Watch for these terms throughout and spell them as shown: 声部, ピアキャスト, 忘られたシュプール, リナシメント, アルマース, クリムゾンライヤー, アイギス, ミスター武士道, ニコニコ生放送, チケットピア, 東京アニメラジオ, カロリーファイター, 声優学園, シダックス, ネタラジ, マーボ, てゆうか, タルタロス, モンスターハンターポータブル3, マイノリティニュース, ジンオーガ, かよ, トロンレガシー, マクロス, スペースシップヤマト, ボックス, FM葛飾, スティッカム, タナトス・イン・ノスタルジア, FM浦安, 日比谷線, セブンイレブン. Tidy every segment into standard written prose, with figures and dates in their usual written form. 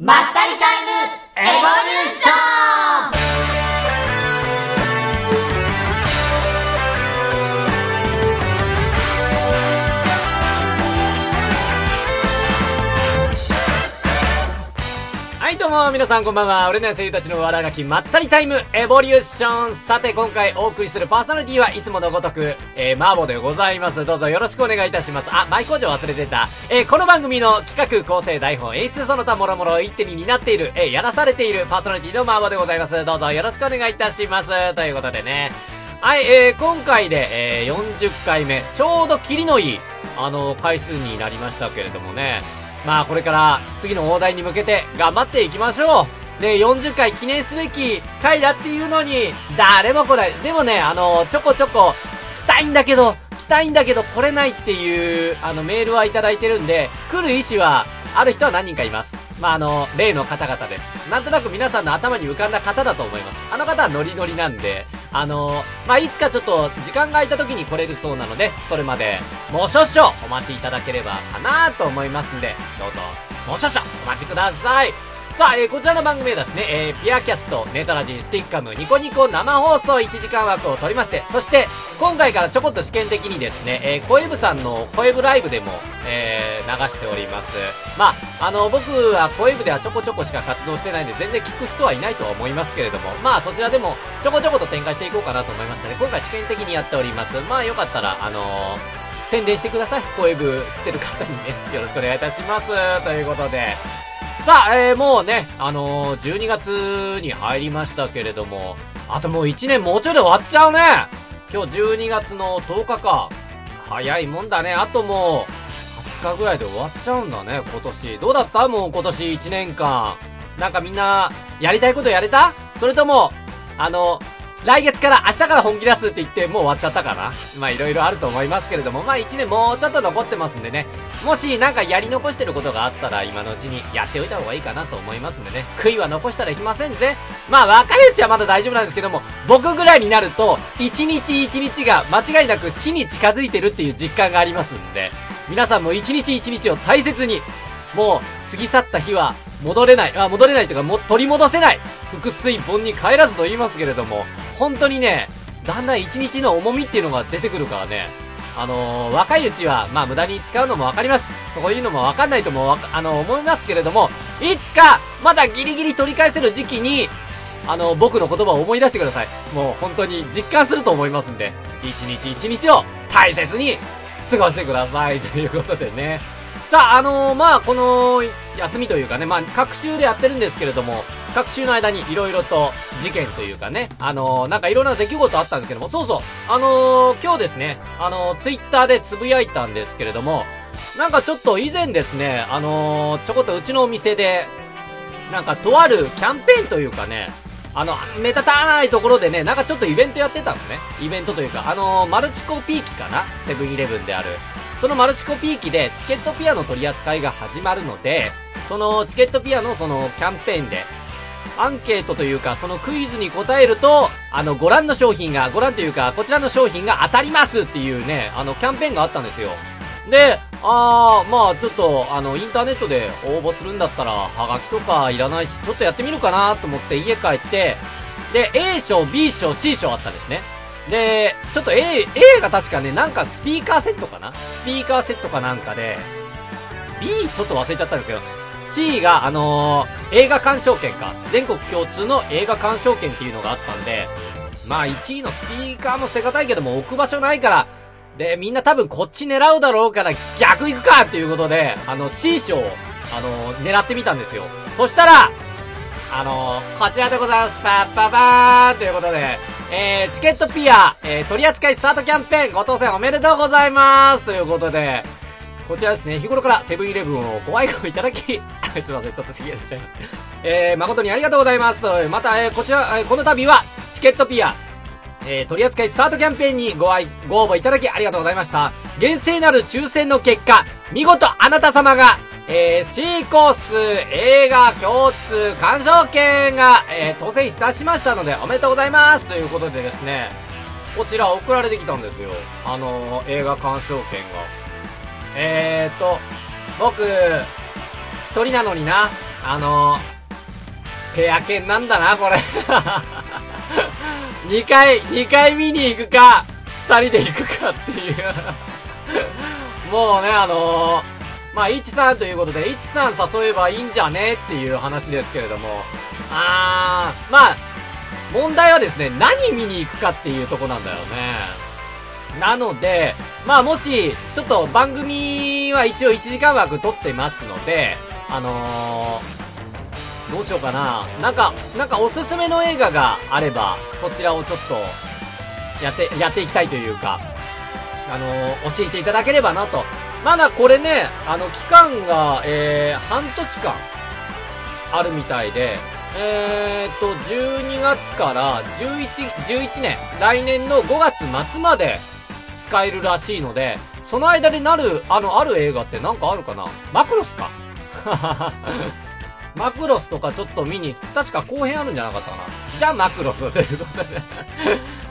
まったりタイムエボリューション。はいどうも皆さんこんばんは。俺の声優たちの笑い泣きまったりタイムエボリューション。さて今回お送りするパーソナリティはいつものごとく、マーボでございます。どうぞよろしくお願いいたします。あ、マイ工場忘れてた。この番組の企画構成台本 A2 その他もろもろ一手に担っている、やらされているパーソナリティのマーボでございます。どうぞよろしくお願いいたします。ということでね、はい、今回で、40回目ちょうどキリのいい回数になりましたけれどもね、まあこれから次の大台に向けて頑張っていきましょう。ね、40回記念すべき回だっていうのに誰も来ない。でもね、ちょこちょこ来たいんだけど来れないっていうメールはいただいてるんで、来る意思はある人は何人かいます。まあ例の方々です。なんとなく皆さんの頭に浮かんだ方だと思います。あの方はノリノリなんで、まあいつかちょっと時間が空いた時に来れるそうなので、それまでもう少々お待ちいただければかなと思いますんで、どうぞもう少々お待ちください。さあ、こちらの番組はですね、ピアキャスト、ネタラジ、スティッカム、ニコニコ生放送1時間枠を取りまして、そして今回からちょこっと試験的にですね、声部さんの声部ライブでも、流しております。まあ僕は声部ではちょこちょこしか活動してないんで全然聞く人はいないとは思いますけれども、まあそちらでもちょこちょこと展開していこうかなと思いましたね。今回試験的にやっております。まあよかったら宣伝してください。声部知ってる方にね、よろしくお願いいたします。ということで、さあ、もうね、12月に入りましたけれども、あともう1年もうちょいで終わっちゃうね。今日12月の10日か。早いもんだね。あともう20日ぐらいで終わっちゃうんだね、今年。どうだった？もう今年1年間。なんかみんな、やりたいことやれた？それとも、来月から明日から本気出すって言ってもう終わっちゃったかな。まあいろいろあると思いますけれども、まあ1年もうちょっと残ってますんでね、もしなんかやり残してることがあったら今のうちにやっておいた方がいいかなと思いますんでね、悔いは残したらいけませんぜ。まあ若いうちはまだ大丈夫なんですけども、僕ぐらいになると一日一日が間違いなく死に近づいてるっていう実感がありますんで、皆さんも一日一日を大切に。もう過ぎ去った日は戻れないというか、もう取り戻せない、腹水盆に帰らずと言いますけれども、本当にね、だんだん一日の重みっていうのが出てくるからね、若いうちはまあ無駄に使うのもわかります。そういうのもわかんないとも思いますけれども、いつかまだギリギリ取り返せる時期に僕の言葉を思い出してください。もう本当に実感すると思いますんで、一日一日を大切に過ごしてくださいということでね。さあ、まあこの休みというかね、まあ各週でやってるんですけれども、各週の間に色々と事件というかね、なんか色々な出来事あったんですけども、そうそう、今日ですね、ツイッターでつぶやいたんですけれども、なんかちょっと以前ですね、ちょこっとうちのお店で、なんかとあるキャンペーンというかね、目立たないところでね、なんかちょっとイベントやってたのね。イベントというか、マルチコピー機かな、セブンイレブンである。そのマルチコピー機でチケットピアの取り扱いが始まるので、そのチケットピアのそのキャンペーンで、アンケートというかそのクイズに答えるとこちらの商品が当たりますっていうね、キャンペーンがあったんですよ。で、まあちょっとインターネットで応募するんだったらハガキとかいらないし、ちょっとやってみるかなと思って家帰って、で A 賞 B 賞 C 賞あったんですね。でちょっと A が確かね、なんかスピーカーセットかなんかで、 B ちょっと忘れちゃったんですけど、C が映画鑑賞券か、全国共通の映画鑑賞券っていうのがあったんで、まあ1位のスピーカーも捨てがたいけども置く場所ないから、でみんな多分こっち狙うだろうから逆行くかっていうことで、C 賞を狙ってみたんですよ。そしたらこちらでございます。パッパパーンということで、チケットピア、取扱いスタートキャンペーンご当選おめでとうございますということで、こちらですね、日頃からセブンイレブンをご愛顧いただき、すいません、ちょっと過ぎましたね。誠にありがとうございます。また、こちら、この度は、チケットピア、取扱いスタートキャンペーンにご応募いただきありがとうございました。厳正なる抽選の結果、見事あなた様が、C コース映画共通鑑賞券が、当選いたしましたので、おめでとうございますということでですね、こちら送られてきたんですよ。映画鑑賞券が。僕一人なのにな、ペア犬なんだな、これ。2回見に行くか、2人で行くかっていう。もうね、まあ、13ということで、13誘えばいいんじゃねっていう話ですけれども。まあ、問題はですね、何見に行くかっていうとこなんだよね。なので、まあもし、ちょっと番組は一応1時間枠撮ってますので、どうしようかな。なんかおすすめの映画があれば、そちらをちょっと、やっていきたいというか、教えていただければなと。まだこれね、期間が、半年間、あるみたいで、12月から11年、来年の5月末まで、使えるらしいので、その間である映画ってなんかあるかな？マクロスか。マクロスとかちょっと確か後編あるんじゃなかったかな。じゃあマクロスということで。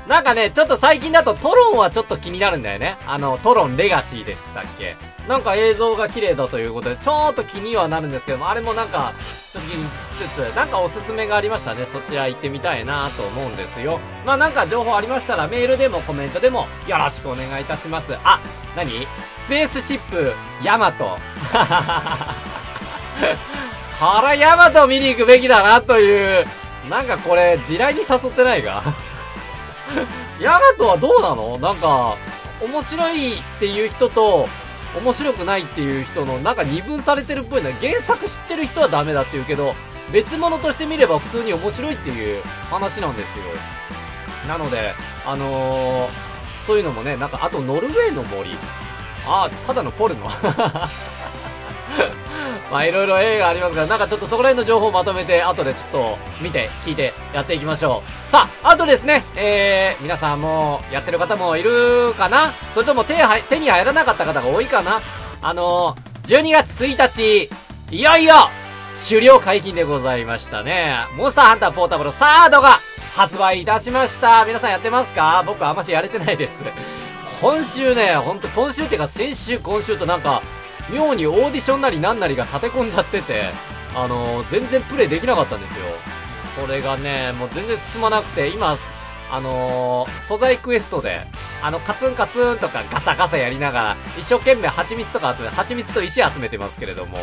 なんかね、ちょっと最近だとトロンはちょっと気になるんだよね。トロンレガシーでしたっけ？なんか映像が綺麗だということで、ちょっと気にはなるんですけども、あれもなんか、ちょっと気にしつつ、なんかおすすめがありましたね。そちら行ってみたいなと思うんですよ。まあなんか情報ありましたら、メールでもコメントでもよろしくお願いいたします。あ、スペースシップ、ヤマト。ハラヤマト見に行くべきだなという、なんかこれ、地雷に誘ってないかヤマトはどうなの？なんか、面白いっていう人と、面白くないっていう人の、なんか二分されてるっぽいな。原作知ってる人はダメだって言うけど、別物として見れば普通に面白いっていう話なんですよ。なので、そういうのもね、なんか、あとノルウェーの森。ただのポルノ。まあいろいろ映画ありますから、なんかちょっとそこら辺の情報をまとめて、後でちょっと見て、聞いて、やっていきましょう。さあ、あとですね、皆さんもやってる方もいるかな？それとも手に入らなかった方が多いかな？12月1日、いよいよ、狩猟解禁でございましたね。モンスターハンターポータブル3が発売いたしました。皆さんやってますか？僕あんましやれてないです。今週ね、今週っていうか先週今週となんか、妙にオーディションなりなんなりが立て込んじゃってて、全然プレイできなかったんですよ。それがね、もう全然進まなくて、今、素材クエストで、カツンカツンとかガサガサやりながら、一生懸命蜂蜜と石集めてますけれども、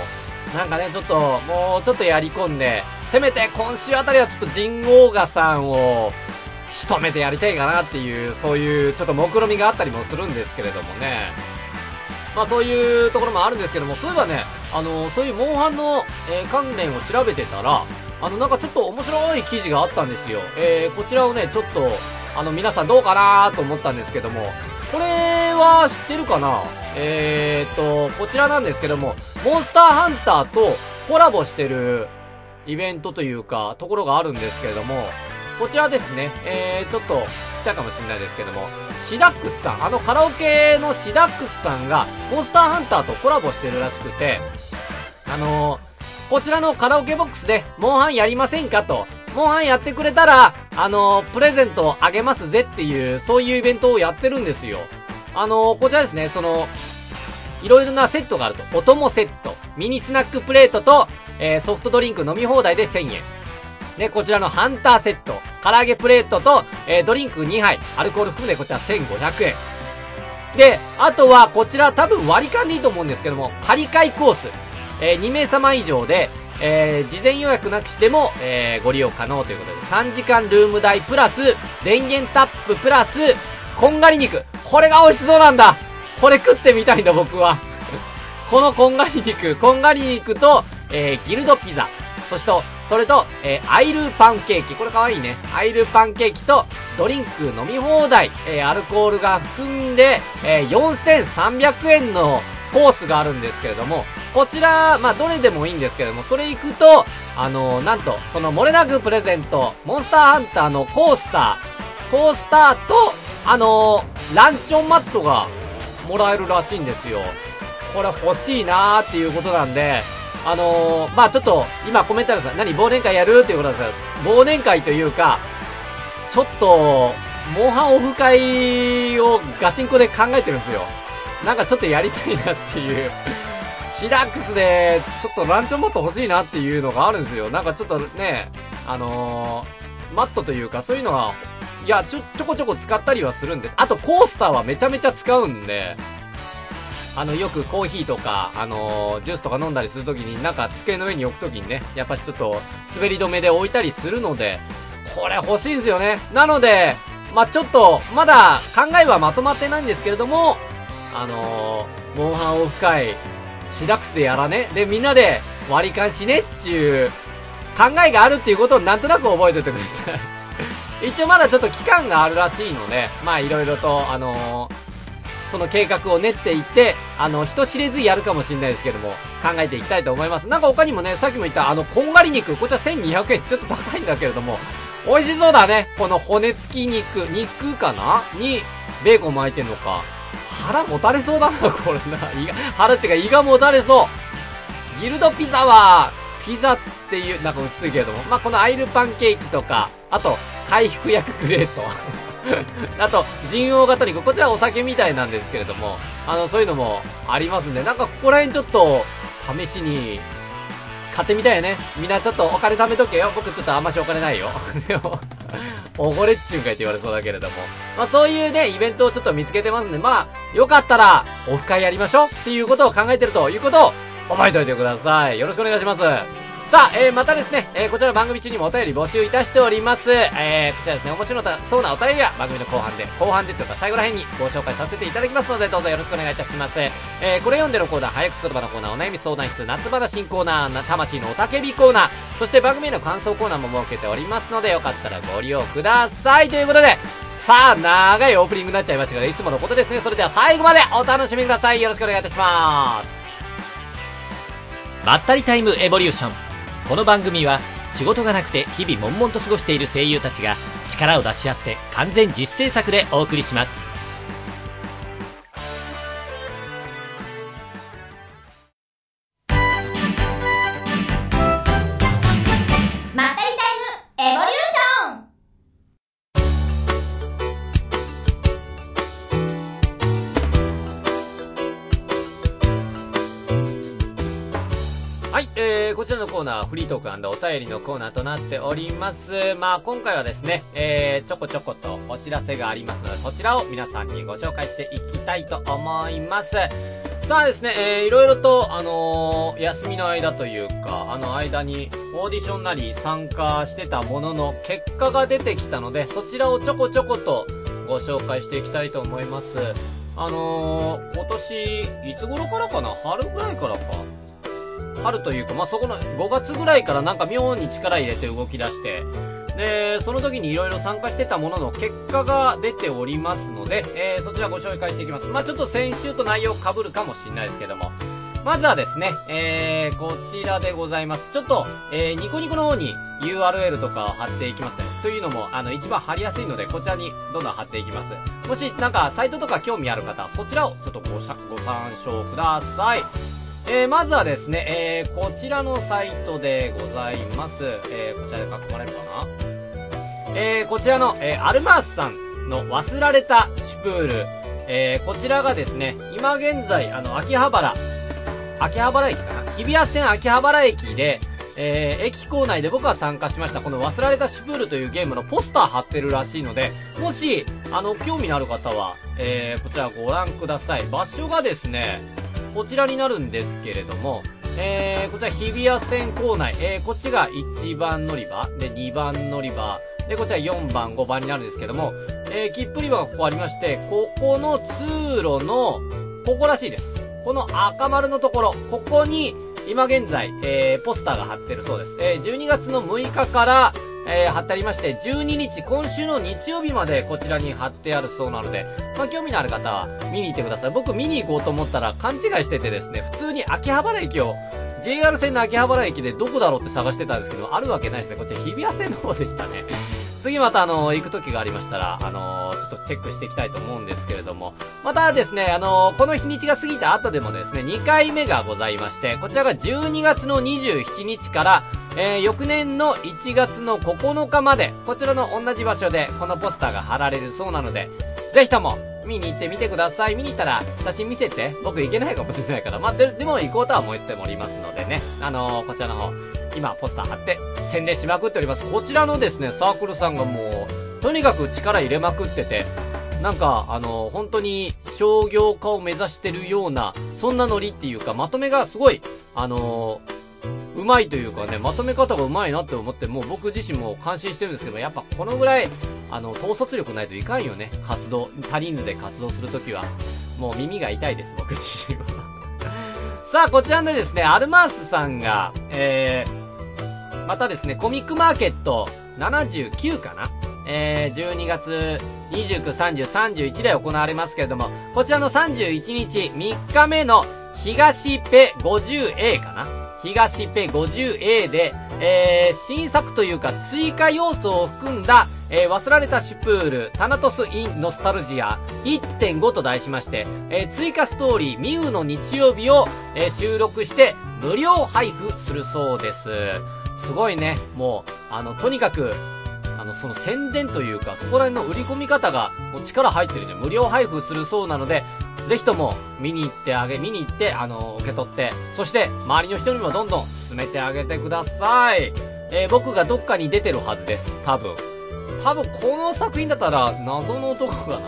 なんかね、ちょっと、もうちょっとやり込んで、せめて今週あたりはちょっとジンオーガさんを、仕留めてやりたいかなっていう、そういう、ちょっと目論みがあったりもするんですけれどもね。まあそういうところもあるんですけども、そういえばね、そういうモンハンの、関連を調べてたら、なんかちょっと面白い記事があったんですよ。こちらをね、ちょっと、皆さんどうかなーと思ったんですけども、これは知ってるかな？こちらなんですけども、モンスターハンターとコラボしてるイベントというか、ところがあるんですけれども、こちらですね、ちょっと、ちっちゃいかもしれないですけども、シダックスさん、カラオケのシダックスさんが、モンスターハンターとコラボしてるらしくて、こちらのカラオケボックスで、モンハンやりませんかと、モンハンやってくれたら、プレゼントをあげますぜっていう、そういうイベントをやってるんですよ。こちらですね、いろいろなセットがあると、お供セット、ミニスナックプレートと、ソフトドリンク飲み放題で1000円。で、こちらのハンターセット、唐揚げプレートと、ドリンク2杯、アルコール含めこちら1500円。で、あとはこちら多分割り勘でいいと思うんですけども、仮買いコース、2名様以上で、事前予約なくしても、ご利用可能ということで、3時間ルーム代プラス、電源タッププラス、こんがり肉。これが美味しそうなんだ。これ食ってみたいんだ僕は。このこんがり肉と、ギルドピザ。それと、アイルーパンケーキ。これかわいいね。アイルーパンケーキと、ドリンク飲み放題。アルコールが含んで、4300円のコースがあるんですけれども、こちら、まあ、どれでもいいんですけれども、それ行くと、なんと、その漏れなくプレゼント、モンスターハンターのコースターと、ランチョンマットがもらえるらしいんですよ。これ欲しいなーっていうことなんで、まあちょっと、今コメントあるんですが、忘年会やるっていうことなんですが、忘年会というか、ちょっと、モンハンオフ会をガチンコで考えてるんですよ。なんかちょっとやりたいなっていう。シラックスでちょっとランチョンマット欲しいなっていうのがあるんですよ。なんかちょっとね、マットというかそういうのは、いや、ちょこちょこ使ったりはするんで、あとコースターはめちゃめちゃ使うんで、よくコーヒーとか、ジュースとか飲んだりするときに、なんか机の上に置くときにね、やっぱちょっと滑り止めで置いたりするので、これ欲しいんですよね。なので、まあ、ちょっと、まだ考えはまとまってないんですけれども、モンハンオフ会、シラックスでやらね、で、みんなで割り勘しねっていう考えがあるっていうことをなんとなく覚えておいてください。一応まだちょっと期間があるらしいので、まあ、いろいろと、その計画を練っていって、人知れずやるかもしれないですけども、考えていきたいと思います。なんか他にもね、さっきも言った、こんがり肉、こちら1200円、ちょっと高いんだけれども、美味しそうだね。この骨付き肉、肉かなに、ベーコン巻いてんのか。腹もたれそうだな、これな。腹違う、胃がもたれそう。ギルドピザは、ピザっていう、なんか薄いけれども、まあ、このアイルパンケーキとか、あと、回復薬クレート。あと、人王型肉、こちらお酒みたいなんですけれども、そういうのもありますんで、なんかここら辺ちょっと、試しに、買ってみたいよね。みんなちょっとお金貯めとけよ。僕ちょっとあんましお金ないよ。でも、おごれっちゅうかいって言われそうだけれども。まあそういうね、イベントをちょっと見つけてますんで、まあ、よかったら、オフ会やりましょうっていうことを考えてるということを、覚えておいてください。よろしくお願いします。さあ、またですね、こちら番組中にもお便り募集いたしております。こちらですね、面白そうなお便りは番組の後半でというか最後ら辺にご紹介させていただきますので、どうぞよろしくお願いいたします。これ読んでのコーナー、早口言葉のコーナー、お悩み相談室、夏場の新コーナー、魂のおたけびコーナー、そして番組への感想コーナーも設けておりますので、よかったらご利用ください。ということで、さあ、長いオープニングになっちゃいましたけど、いつものことですね。それでは最後までお楽しみください。よろしくお願いいたします。まったりタイムエボリューション。この番組は仕事がなくて日々悶々と過ごしている声優たちが力を出し合って完全自主制作でお送りします。まったりタイムエボリューション。はい、こちらのコーナーはフリートーク&お便りのコーナーとなっております。まあ、今回はですね、ちょこちょことお知らせがありますので、そちらを皆さんにご紹介していきたいと思います。さあですね、いろいろと、休みの間というか、間にオーディションなり参加してたものの結果が出てきたので、そちらをちょこちょことご紹介していきたいと思います。今年、いつ頃からかな？春ぐらいからか。春というか、まあ、そこの5月ぐらいからなんか妙に力入れて動き出して、で、その時にいろいろ参加してたものの結果が出ておりますので、そちらご紹介していきます。まあ、ちょっと先週と内容被るかもしれないですけども。まずはですね、こちらでございます。ちょっと、ニコニコの方に URL とか貼っていきますね。というのも、一番貼りやすいので、こちらにどんどん貼っていきます。もし、なんか、サイトとか興味ある方、そちらをちょっとご参照ください。まずはですね、こちらのサイトでございます。こちらで書かれるかな？こちらの、アルマースさんの忘られたシュプール。こちらがですね、今現在、秋葉原駅かな？日比谷線秋葉原駅で、駅構内で僕は参加しました。この忘られたシュプールというゲームのポスター貼ってるらしいので、もし、興味のある方は、こちらご覧ください。場所がですね、こちらになるんですけれども、こちら日比谷線構内、こっちが1番乗り場、で2番乗り場、でこちら4番、5番になるんですけども、切符売り場がここありまして、ここの通路の、ここらしいです。この赤丸のところ、ここに、今現在、ポスターが貼ってるそうです。12月の6日から、貼ってありまして、12日、今週の日曜日までこちらに貼ってあるそうなので、まあ、興味のある方は見に行ってください。僕見に行こうと思ったら勘違いしててですね、普通に秋葉原駅を、JR 線の秋葉原駅でどこだろうって探してたんですけど、あるわけないですね。こっち日比谷線の方でしたね。次また行く時がありましたら、ちょっとチェックしていきたいと思うんですけれども。またですね、この日にちが過ぎた後でもですね、2回目がございまして、こちらが12月の27日から、翌年の1月の9日まで、こちらの同じ場所で、このポスターが貼られるそうなので、ぜひとも、見に行ってみてください。見に行ったら写真見せて。僕行けないかもしれないから。まあ、でも行こうとは思っておりますのでね。こちらの方、今ポスター貼って宣伝しまくっております。こちらのですね、サークルさんがもう、とにかく力入れまくってて、なんか、本当に商業化を目指してるような、そんなノリっていうか、まとめがすごい、うまいというかね、まとめ方がうまいなって思って、もう僕自身も感心してるんですけど、やっぱこのぐらい、統率力ないといかんよね。活動、他人数で活動するときは。もう耳が痛いです、僕自身は。さあ、こちらでですね、アルマースさんが、またですね、コミックマーケット79かな？12月29、30、31で行われますけれども、こちらの31日、3日目の東ペ 50A かな？東ペ 50A で、新作というか追加要素を含んだ、忘られたシュプール、タナトス・イン・ノスタルジア 1.5 と題しまして、追加ストーリー、ミウの日曜日を、収録して無料配布するそうです。すごいね。もう、とにかく、その宣伝というか、そこら辺の売り込み方が、もう力入ってるね。無料配布するそうなので、ぜひとも見に行って、受け取って、そして、周りの人にもどんどん進めてあげてください。僕がどっかに出てるはずです。多分この作品だったら、謎の男かな。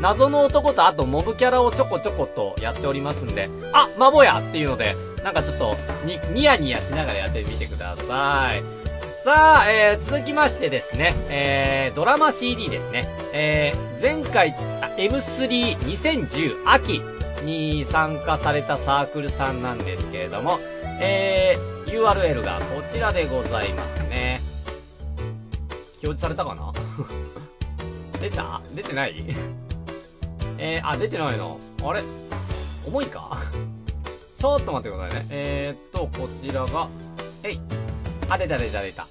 謎の男と、あと、モブキャラをちょこちょことやっておりますんで、あ、マボやっていうので、なんかちょっと、ニヤニヤしながらやってみてください。さあ、続きましてですね、ドラマ CD ですね。前回、M3 2010秋に参加されたサークルさんなんですけれども、URL がこちらでございますね。表示されたかな出てない出てないの。あれ重いかちょっと待ってくださいね。こちらが、出た。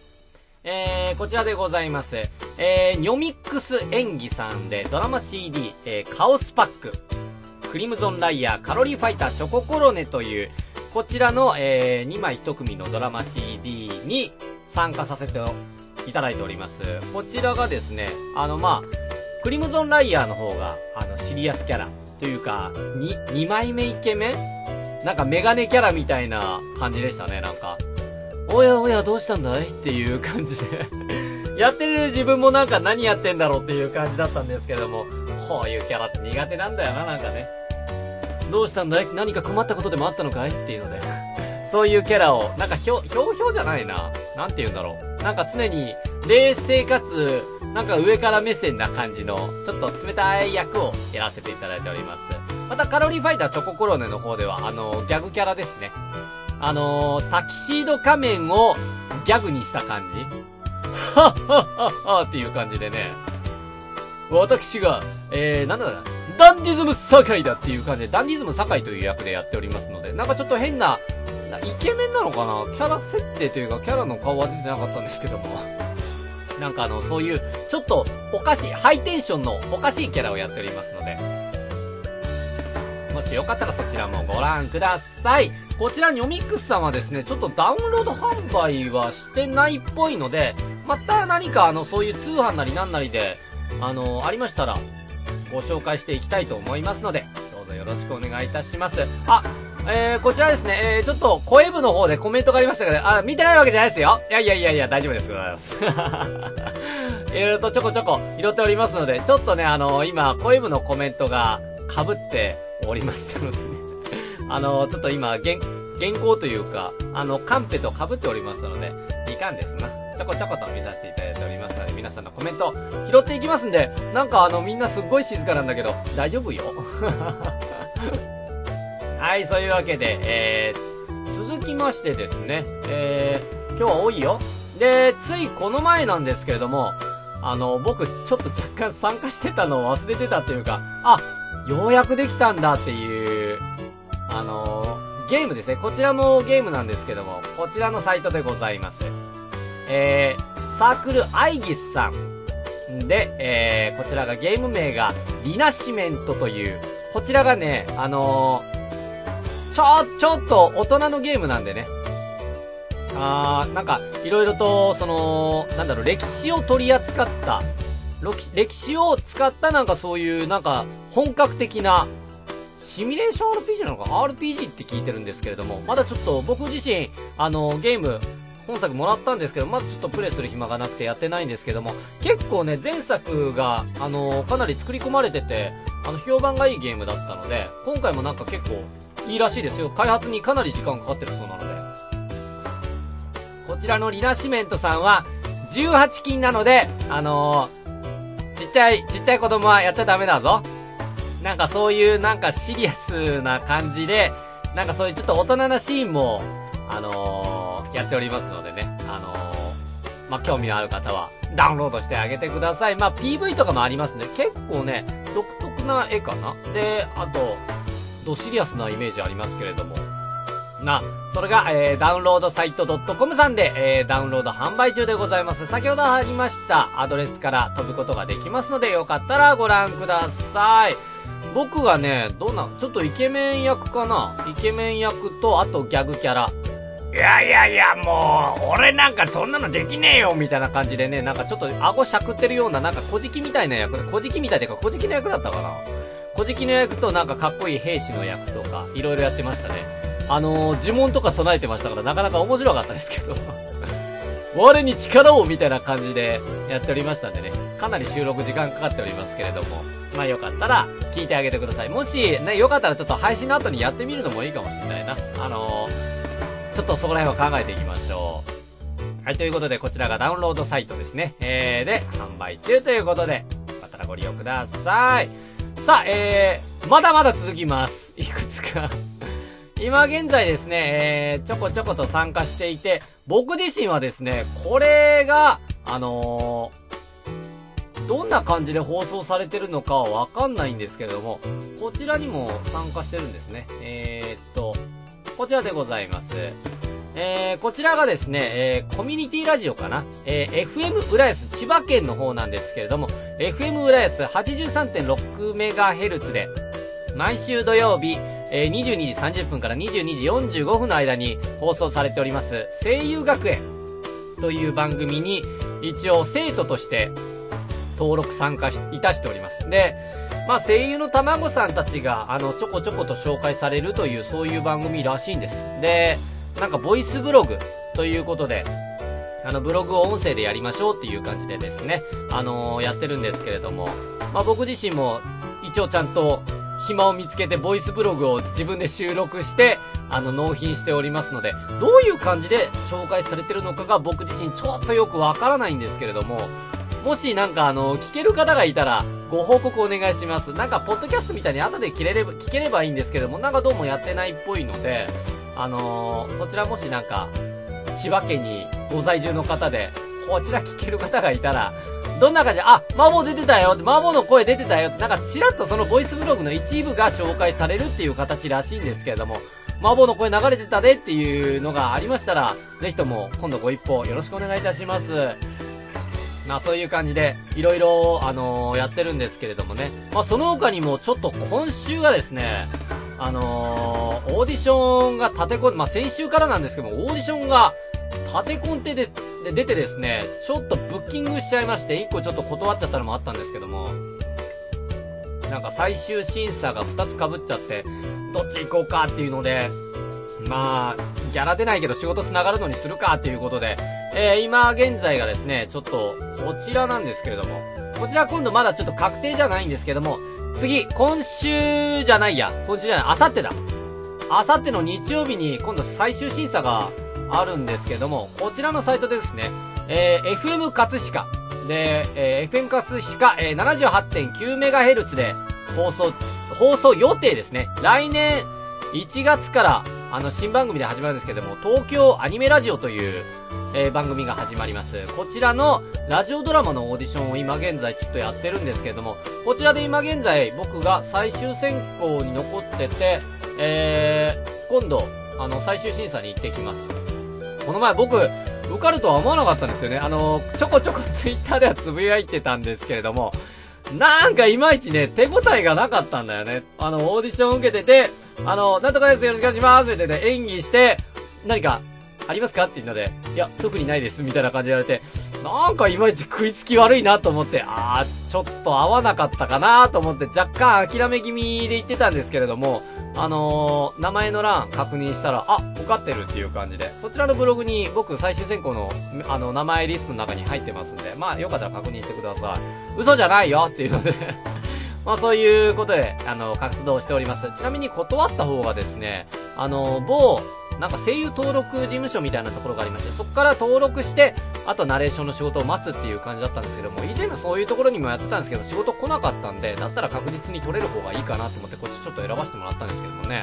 こちらでございます。ニョミックス演技さんでドラマ CD、カオスパック、クリムゾンライヤー、カロリーファイター、チョココロネという、こちらの、2枚1組のドラマ CD に参加させていただいております。こちらがですね、クリムゾンライヤーの方が、シリアスキャラというか、2枚目イケメン？なんかメガネキャラみたいな感じでしたね、なんか。おやおやどうしたんだいっていう感じでやってる自分もなんか何やってんだろうっていう感じだったんですけども、こういうキャラって苦手なんだよな、なんかね。どうしたんだい、何か困ったことでもあったのかいっていうのでそういうキャラをなんかひょうじゃないな、なんて言うんだろう、なんか常に冷静かつなんか上から目線な感じのちょっと冷たい役をやらせていただいております。またカロリーファイターチョココロネの方ではギャグキャラですね。タキシード仮面をギャグにした感じはっはっはっはっていう感じでね。私が、ダンディズム酒井だっていう感じで、ダンディズム酒井という役でやっておりますので、なんかちょっと変な、イケメンなのかな、キャラ設定というか、キャラの顔は出てなかったんですけども。なんかそういう、ちょっとおかしい、ハイテンションのおかしいキャラをやっておりますので、もしよかったらそちらもご覧ください。こちらニョミックスさんはですね、ちょっとダウンロード販売はしてないっぽいので、また何かそういう通販なりなんなりで、ありましたら、ご紹介していきたいと思いますので、どうぞよろしくお願いいたします。あ、こちらですね、ちょっと声部の方でコメントがありましたけど、見てないわけじゃないですよ。いや、大丈夫です。ございます。いろいろとちょこちょこ拾っておりますので、ちょっとね、今、声部のコメントが被っておりましたのでね。ちょっと今、原稿というか、カンペと被っておりますので、いかんですな。ちょこちょこと見させていただいておりますので、皆さんのコメント拾っていきますんで、なんかみんなすっごい静かなんだけど、大丈夫よ。はい、そういうわけで、続きましてですね、今日は多いよ。で、ついこの前なんですけれども、僕、ちょっと若干参加してたのを忘れてたというか、あ、ようやくできたんだっていう、ゲームですね。こちらもゲームなんですけども、こちらのサイトでございます。サークルアイギスさんで、こちらがゲーム名がリナシメントという、こちらがね、ちょっと大人のゲームなんでね。なんか、いろいろと、歴史を取り扱った、歴史を使ったなんかそういうなんか本格的なシミュレーション RPG なのか RPG って聞いてるんですけれども、まだちょっと僕自身ゲーム本作もらったんですけど、まずちょっとプレイする暇がなくてやってないんですけども、結構ね前作がかなり作り込まれてて評判がいいゲームだったので、今回もなんか結構いいらしいですよ。開発にかなり時間かかってるそうなので、こちらのリナシメントさんは18禁なのでちっちゃい子供はやっちゃダメだぞ。なんかそういうなんかシリアスな感じで、なんかそういうちょっと大人なシーンもやっておりますのでね、まあ、興味のある方はダウンロードしてあげてください。まあ、PV とかもありますね。結構ね独特な絵かなで、あとドシリアスなイメージありますけれども、それが、ダウンロードサイト .com さんで、ダウンロード販売中でございます。先ほどありましたアドレスから飛ぶことができますので、よかったらご覧ください。僕がね、ちょっとイケメン役かな？イケメン役と、あとギャグキャラ。いや、もう、俺なんかそんなのできねえよみたいな感じでね、なんかちょっと顎しゃくってるような、なんか小じきみたいな役、小じきみたいというか、小じきの役だったかな？小じきの役と、なんかかっこいい兵士の役とか、いろいろやってましたね。呪文とか唱えてましたから、なかなか面白かったですけど。我に力をみたいな感じでやっておりましたんでね。かなり収録時間かかっておりますけれども。まあよかったら聞いてあげてください。もし、ね、よかったらちょっと配信の後にやってみるのもいいかもしれないな。ちょっとそこら辺は考えていきましょう。はい、ということでこちらがダウンロードサイトですね。で、販売中ということで、よかったらご利用ください。さあ、まだまだ続きます。いくつか。今現在ですね、ちょこちょこと参加していて、僕自身はですね、これが、どんな感じで放送されてるのかはわかんないんですけれども、こちらにも参加してるんですね。こちらでございます。こちらがですね、コミュニティラジオかな、FM 浦安千葉県の方なんですけれども、FM 浦安 83.6MHz で、毎週土曜日、22時30分から22時45分の間に放送されております声優学園という番組に一応生徒として登録参加いたしております。で、まあ声優の卵さんたちがちょこちょこと紹介されるというそういう番組らしいんです。で、なんかボイスブログということでブログを音声でやりましょうっていう感じでですね、やってるんですけれども、まあ僕自身も一応ちゃんと暇を見つけてボイスブログを自分で収録して納品しておりますので、どういう感じで紹介されてるのかが僕自身ちょっとよくわからないんですけれども、もしなんか聞ける方がいたらご報告お願いします。なんかポッドキャストみたいに後で聞ければいいんですけども、なんかどうもやってないっぽいのでそちらもしなんか千葉県にご在住の方でこちら聞ける方がいたら、どんな感じで、あ、マーボー出てたよ、マーボーの声出てたよって、なんかちらっとそのボイスブログの一部が紹介されるっていう形らしいんですけれども、マーボーの声流れてたでっていうのがありましたら、ぜひとも今度ご一報よろしくお願いいたします。まあそういう感じで、いろいろやってるんですけれどもね。まあその他にもちょっと今週がですね、オーディションが立て込んで、まあ先週からなんですけども、オーディションが立て込んで出てですね、ちょっとブッキングしちゃいまして、1個ちょっと断っちゃったのもあったんですけども、なんか最終審査が2つ被っちゃって、どっち行こうかっていうので、まあ、ギャラ出ないけど仕事繋がるのにするかっていうことで、今現在がですね、ちょっとこちらなんですけれども、こちら今度まだちょっと確定じゃないんですけども、次、今週じゃない、あさっての日曜日に今度最終審査があるんですけども、こちらのサイトでですね、FM 葛飾で、FM 葛飾、78.9MHz で放送予定ですね。来年1月から新番組で始まるんですけども、東京アニメラジオという、番組が始まります。こちらのラジオドラマのオーディションを今現在ちょっとやってるんですけれども、こちらで今現在僕が最終選考に残ってて、今度最終審査に行ってきます。この前僕、受かるとは思わなかったんですよね。ちょこちょこツイッターではつぶやいてたんですけれども、なんかいまいちね、手応えがなかったんだよね。オーディション受けてて、なんとかです、よろしくお願いしますってね、演技して、何かありますかって言うので、いや、特にないです、みたいな感じで言われて、なんかいまいち食いつき悪いなと思って、あーちょっと合わなかったかなと思って若干諦め気味で言ってたんですけれども、名前の欄確認したら、あ、受かってるっていう感じで、そちらのブログに僕最終選考の名前リストの中に入ってますんで、まあよかったら確認してください。嘘じゃないよっていうのでまあそういうことで、活動しております。ちなみに断った方がですね、某、なんか声優登録事務所みたいなところがありまして、そこから登録して、あとナレーションの仕事を待つっていう感じだったんですけども、以前もそういうところにもやってたんですけど、仕事来なかったんで、だったら確実に取れる方がいいかなと思って、こっちちょっと選ばせてもらったんですけどもね。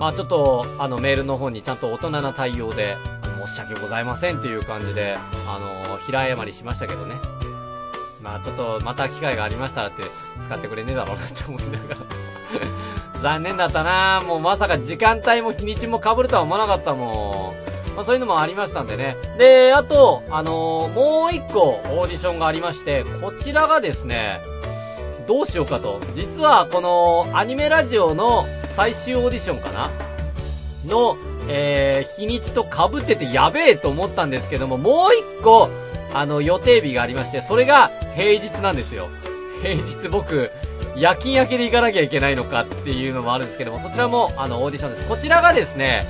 まあちょっと、メールの方にちゃんと大人な対応で、申し訳ございませんっていう感じで、平謝りしましたけどね。まあちょっとまた機会がありましたらって使ってくれねえだろうなって思いながら残念だったなぁ。もうまさか時間帯も日にちも被るとは思わなかったもん。まあそういうのもありましたんでね。で、あと、もう一個オーディションがありまして、こちらがですね、どうしようかと。実はこのアニメラジオの最終オーディションかなの、日にちと被っててやべえと思ったんですけども、もう一個、予定日がありまして、それが平日なんですよ。平日僕、夜勤明けで行かなきゃいけないのかっていうのもあるんですけども、そちらも、オーディションです。こちらがですね、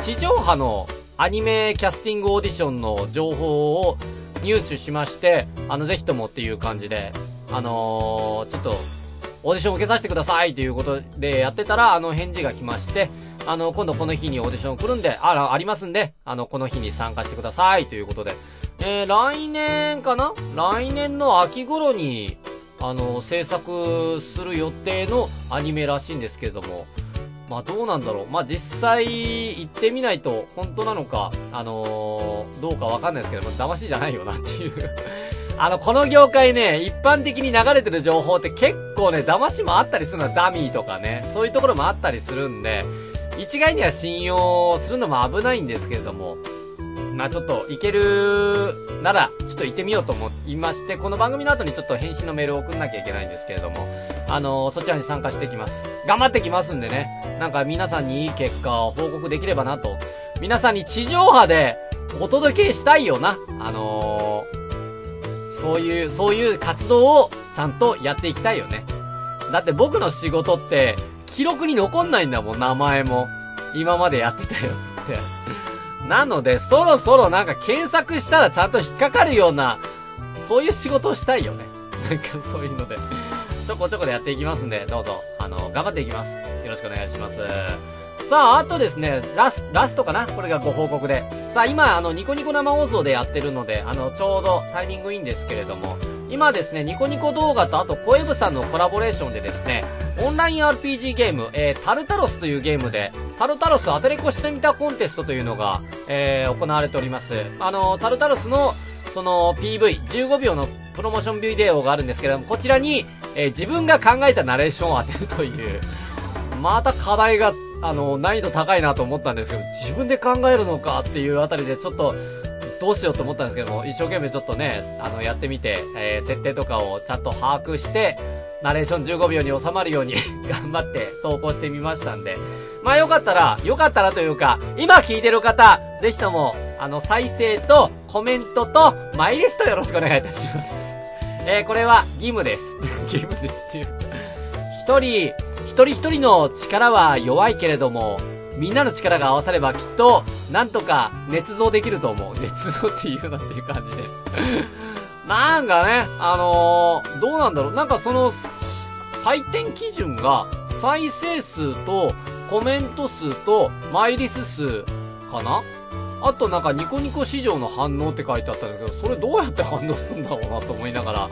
地上波のアニメキャスティングオーディションの情報を入手しまして、ぜひともっていう感じで、ちょっと、オーディション受けさせてくださいということでやってたら、返事が来まして、今度この日にオーディション来るんで、ありますんで、この日に参加してくださいということで、来年かな？来年の秋頃に、制作する予定のアニメらしいんですけれども、まあどうなんだろう。まあ実際行ってみないと本当なのか、どうかわかんないですけども、騙しじゃないよなっていう。この業界ね、一般的に流れてる情報って結構ね、騙しもあったりするのはダミーとかね、そういうところもあったりするんで、一概には信用するのも危ないんですけれども、まあちょっと行けるならちょっと行ってみようと思いまして、この番組の後にちょっと返信のメールを送んなきゃいけないんですけれども、そちらに参加してきます。頑張ってきますんでね、なんか皆さんにいい結果を報告できればなと。皆さんに地上波でお届けしたいよな。そういう活動をちゃんとやっていきたいよね。だって僕の仕事って記録に残んないんだもん、名前も。今までやってたよ、つって。なので、そろそろなんか検索したらちゃんと引っかかるような、そういう仕事をしたいよね。なんかそういうので、ちょこちょこでやっていきますんで、どうぞ、頑張っていきます。よろしくお願いします。さあ、あとですね、ラストかな？これがご報告で。さあ、今、ニコニコ生放送でやってるので、ちょうどタイミングいいんですけれども、今ですね、ニコニコ動画とあとコエブさんのコラボレーションでですね、オンライン RPG ゲーム、タルタロスというゲームで、タルタロスアテレコしてみたコンテストというのが、行われております。タルタロスの、その PV、15秒のプロモーションビデオがあるんですけれども、こちらに、自分が考えたナレーションを当てるという、また課題が、難易度高いなと思ったんですけど、自分で考えるのかっていうあたりでちょっと、どうしようと思ったんですけども、一生懸命ちょっとね、やってみて、設定とかをちゃんと把握して、ナレーション15秒に収まるように頑張って投稿してみましたんで。まあよかったらというか、今聞いてる方、ぜひとも、再生とコメントとマイリストよろしくお願いいたします。これは義務です。義務ですっていう。一人の力は弱いけれども、みんなの力が合わさればきっと、なんとか捏造できると思う。捏造っていうなっていう感じで。なんかね、どうなんだろう。なんかその、採点基準が、再生数と、コメント数と、マイリス数かな？あとなんかニコニコ市場の反応って書いてあったんだけど、それどうやって反応するんだろうなと思いながら、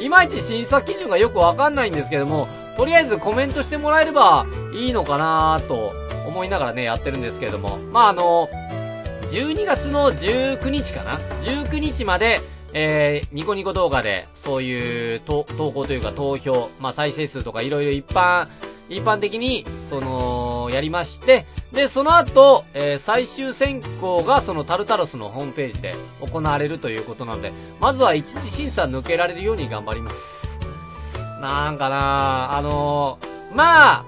いまいち審査基準がよくわかんないんですけども、とりあえずコメントしてもらえればいいのかなぁと思いながらね、やってるんですけれども。まあ12月の19日かな？ 19 日まで、ニコニコ動画で、そういう投稿というか投票、まあ、再生数とかいろいろ一般的に、やりまして、で、その後、最終選考がそのタルタロスのホームページで行われるということなので、まずは一次審査抜けられるように頑張ります。なんかなぁ、まあ、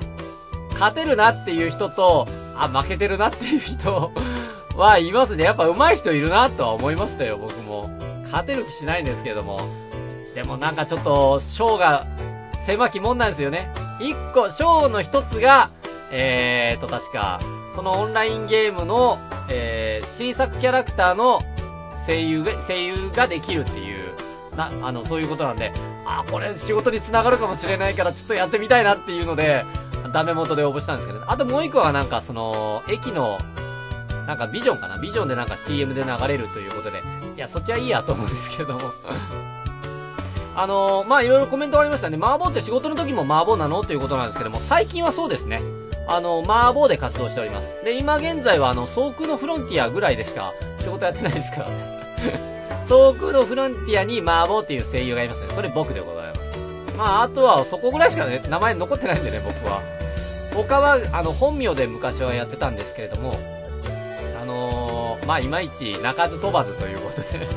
勝てるなっていう人と、負けてるなっていう人は、いますね。やっぱ上手い人いるなとは思いましたよ、僕も。勝てる気しないんですけども。でもなんかちょっと、賞が狭きもんなんですよね。一個、賞の一つが、確か、そのオンラインゲームの、新作キャラクターの声優ができるっていう、そういうことなんで、これ仕事に繋がるかもしれないから、ちょっとやってみたいなっていうので、ダメ元で応募したんですけど、あともう一個はなんかその、駅の、なんかビジョンかな？ビジョンでなんか CM で流れるということで、いや、そっちはいいやと思うんですけども。いろいろコメントありましたね。麻婆って仕事の時も麻婆なのということなんですけども、最近はそうですね。麻婆で活動しております。で、今現在は総空のフロンティアぐらいでしか仕事やってないですから。総空のフロンティアに麻婆っていう声優がいますね。それ僕でございます。あとはそこぐらいしかね、名前残ってないんでね、僕は。他は、本名で昔はやってたんですけれども、いまいち鳴かず飛ばずということで。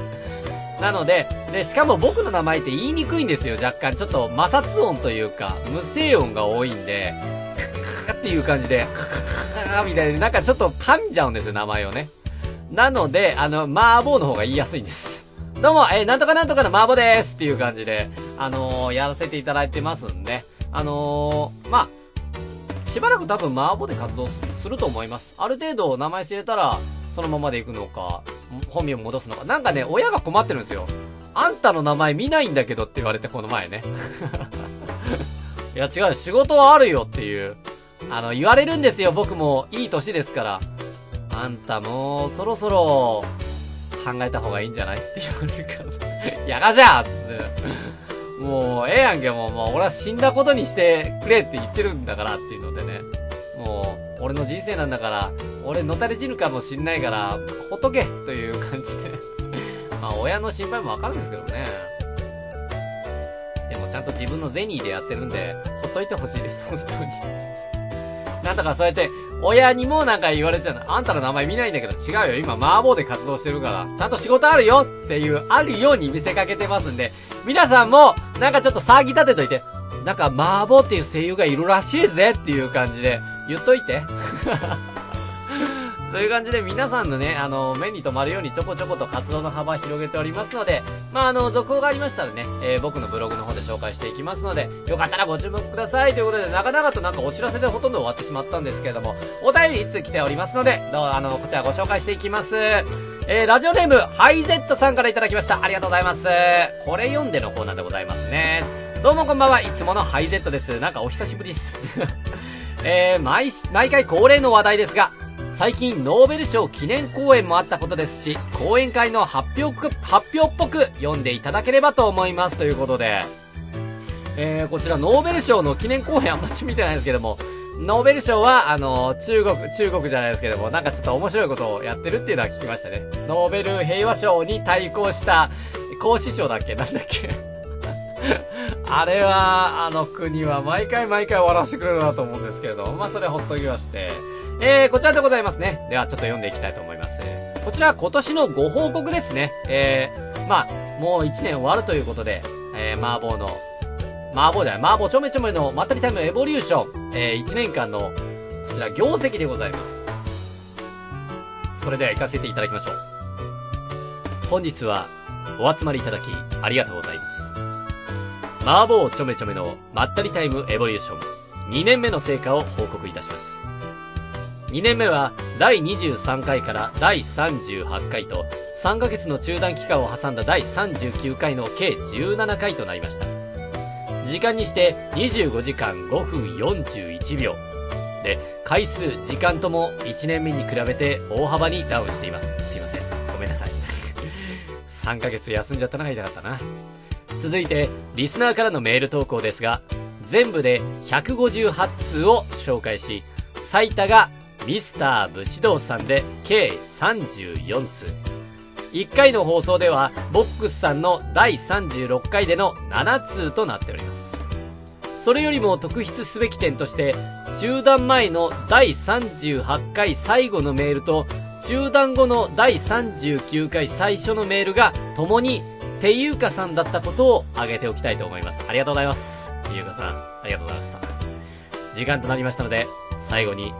なので、しかも僕の名前って言いにくいんですよ、若干。ちょっと摩擦音というか、無声音が多いんで、カっていう感じで、カみたいになんかちょっと噛んじゃうんですよ、名前をね。なので、麻婆の方が言いやすいんです。どうも、なんとかなんとかの麻婆でーすっていう感じで、やらせていただいてますんで、しばらく多分麻婆で活動すると思います。ある程度名前知れたら、そのままで行くのか、本名を戻すのか。なんかね、親が困ってるんですよ。あんたの名前見ないんだけどって言われて、この前ね。いや違う、仕事はあるよっていう。言われるんですよ、僕も。いい歳ですから。あんたもう、そろそろ、考えた方がいいんじゃないって言われるから。やがじゃーっつって。もう、ええやんけ、もう、俺は死んだことにしてくれって言ってるんだからっていうのでね。もう、俺の人生なんだから、俺のたれ散るかもしんないから、ほっとけという感じで。親の心配もわかるんですけどね。でもちゃんと自分の銭でやってるんで、ほっといてほしいです、本当に。なんだかそうやって、親にもなんか言われちゃうの。あんたの名前見ないんだけど、違うよ、今、麻婆で活動してるから、ちゃんと仕事あるよっていう、あるように見せかけてますんで、皆さんも、なんかちょっと騒ぎ立てといて、なんか麻婆っていう声優がいるらしいぜっていう感じで言っといて。そういう感じで皆さんのね、目に留まるようにちょこちょこと活動の幅広げておりますので、続報がありましたらね、僕のブログの方で紹介していきますので、よかったらご注目くださいということで、なかなかとなんかお知らせでほとんど終わってしまったんですけれども、お便りいつ来ておりますので、どうこちらご紹介していきます。ラジオネーム、ハイゼットさんからいただきました。ありがとうございます。これ読んでのコーナーでございますね。どうもこんばんは、いつものハイゼットです。なんかお久しぶりです。毎回恒例の話題ですが、最近ノーベル賞記念講演もあったことですし、講演会の発表っぽく読んでいただければと思いますということで、こちらノーベル賞の記念講演あんまり見てないんですけども、ノーベル賞は中国じゃないですけども、なんかちょっと面白いことをやってるっていうのは聞きましたね。ノーベル平和賞に対抗した孔子賞だっけなんだっけあれは国は毎回笑わせてくれるなと思うんですけれども、それはほっときまして。こちらでございますね。では、ちょっと読んでいきたいと思います。こちら、今年のご報告ですね。もう1年終わるということで、麻婆ちょめちょめのまったりタイムエボリューション、1年間の、こちら、業績でございます。それでは、行かせていただきましょう。本日は、お集まりいただき、ありがとうございます。麻婆ちょめちょめのまったりタイムエボリューション、2年目の成果を報告いたします。2年目は第23回から第38回と3ヶ月の中断期間を挟んだ第39回の計17回となりました。時間にして25時間5分41秒で、回数時間とも1年目に比べて大幅にダウンしています。すいません、ごめんなさい3ヶ月休んじゃったのが痛かったな。続いてリスナーからのメール投稿ですが、全部で158通を紹介し、最多がミスター武士道さんで計34通。1回の放送ではボックスさんの第36回での7通となっております。それよりも特筆すべき点として、中断前の第38回最後のメールと中断後の第39回最初のメールがともにてゆうかさんだったことを挙げておきたいと思います。ありがとうございます。てゆうかさん、ありがとうございました。時間となりましたので、最後に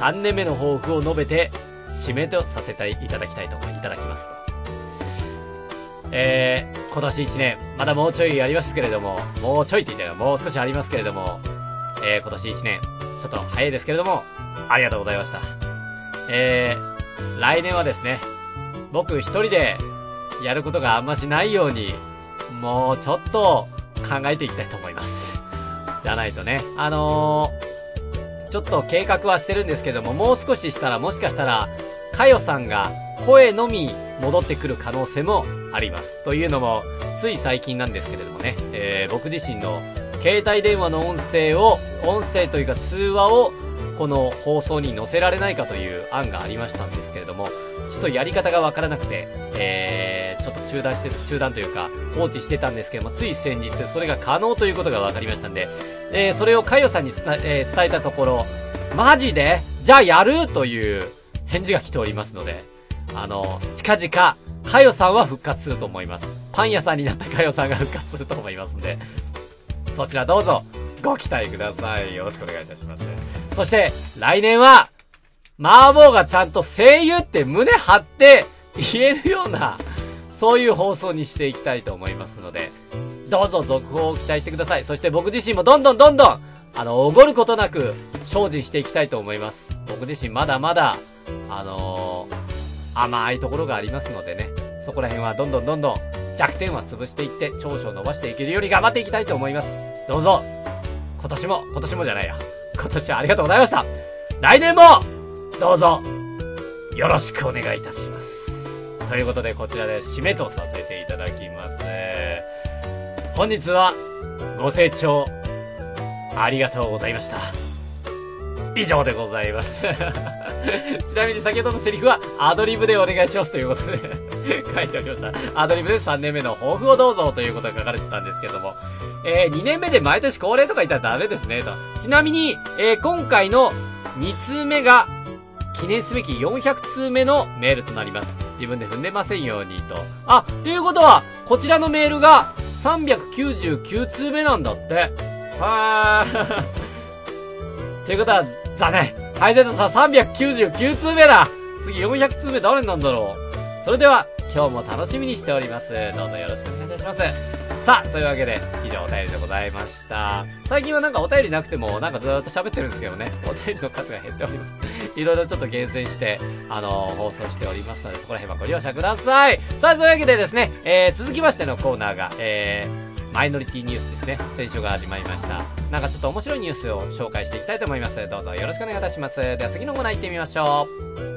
3年目の抱負を述べて、締めとさせていただきます。今年1年、まだもうちょいありますけれども、もうちょいって言ったらもう少しありますけれども、今年1年、ちょっと早いですけれども、ありがとうございました。来年はですね、僕一人でやることがあんましないように、もうちょっと考えていきたいと思います。じゃないとね、ちょっと計画はしてるんですけども、もう少ししたらもしかしたら、かよさんが声のみ戻ってくる可能性もあります。というのも、つい最近なんですけれどもね、僕自身の携帯電話の音声というか通話をこの放送に載せられないかという案がありましたんですけれども、ちょっとやり方がわからなくて、ちょっと中断というか放置してたんですけども、つい先日それが可能ということが分かりましたんで、それをかよさんに伝えたところ、マジでじゃあやるという返事が来ておりますので、近々かよさんは復活すると思います。パン屋さんになったかよさんが復活すると思いますんで、そちらどうぞご期待ください。よろしくお願いいたします。そして来年は麻婆がちゃんと声優って胸張って言えるような、そういう放送にしていきたいと思いますので、どうぞ続報を期待してください。そして僕自身もどんどんおごることなく精進していきたいと思います。僕自身まだまだ甘いところがありますのでね、そこら辺はどんどん弱点は潰していって長所を伸ばしていけるように頑張っていきたいと思います。どうぞ今年もじゃないや、今年はありがとうございました。来年もどうぞよろしくお願いいたします。ということで、こちらで締めとさせていただきます。本日はご清聴ありがとうございました。以上でございます。ちなみに先ほどのセリフはアドリブでお願いしますということで書いておりました。アドリブで3年目の抱負をどうぞということが書かれてたんですけども、2年目で毎年恒例とか言ったらダメですねと。ちなみに、今回の2通目が記念すべき400通目のメールとなります。自分で踏んでませんようにと。あ、ということは、こちらのメールが399通目なんだって。はー。ということは、残念。はい、でとさ、399通目だ。次400通目誰なんだろう。それでは、今日も楽しみにしております。どうぞよろしくお願いいたします。さあ、そういうわけで、以上お便りでございました。最近はなんかお便りなくても、なんかずーっと喋ってるんですけどね。お便りの数が減っております。いろいろちょっと厳選して、放送しておりますので、そこら辺はご了承ください。さあ、そういうわけでですね、続きましてのコーナーが、マイノリティニュースですね。先週が始まりました。なんかちょっと面白いニュースを紹介していきたいと思います。どうぞよろしくお願いいたします。では次のコーナー行ってみましょう。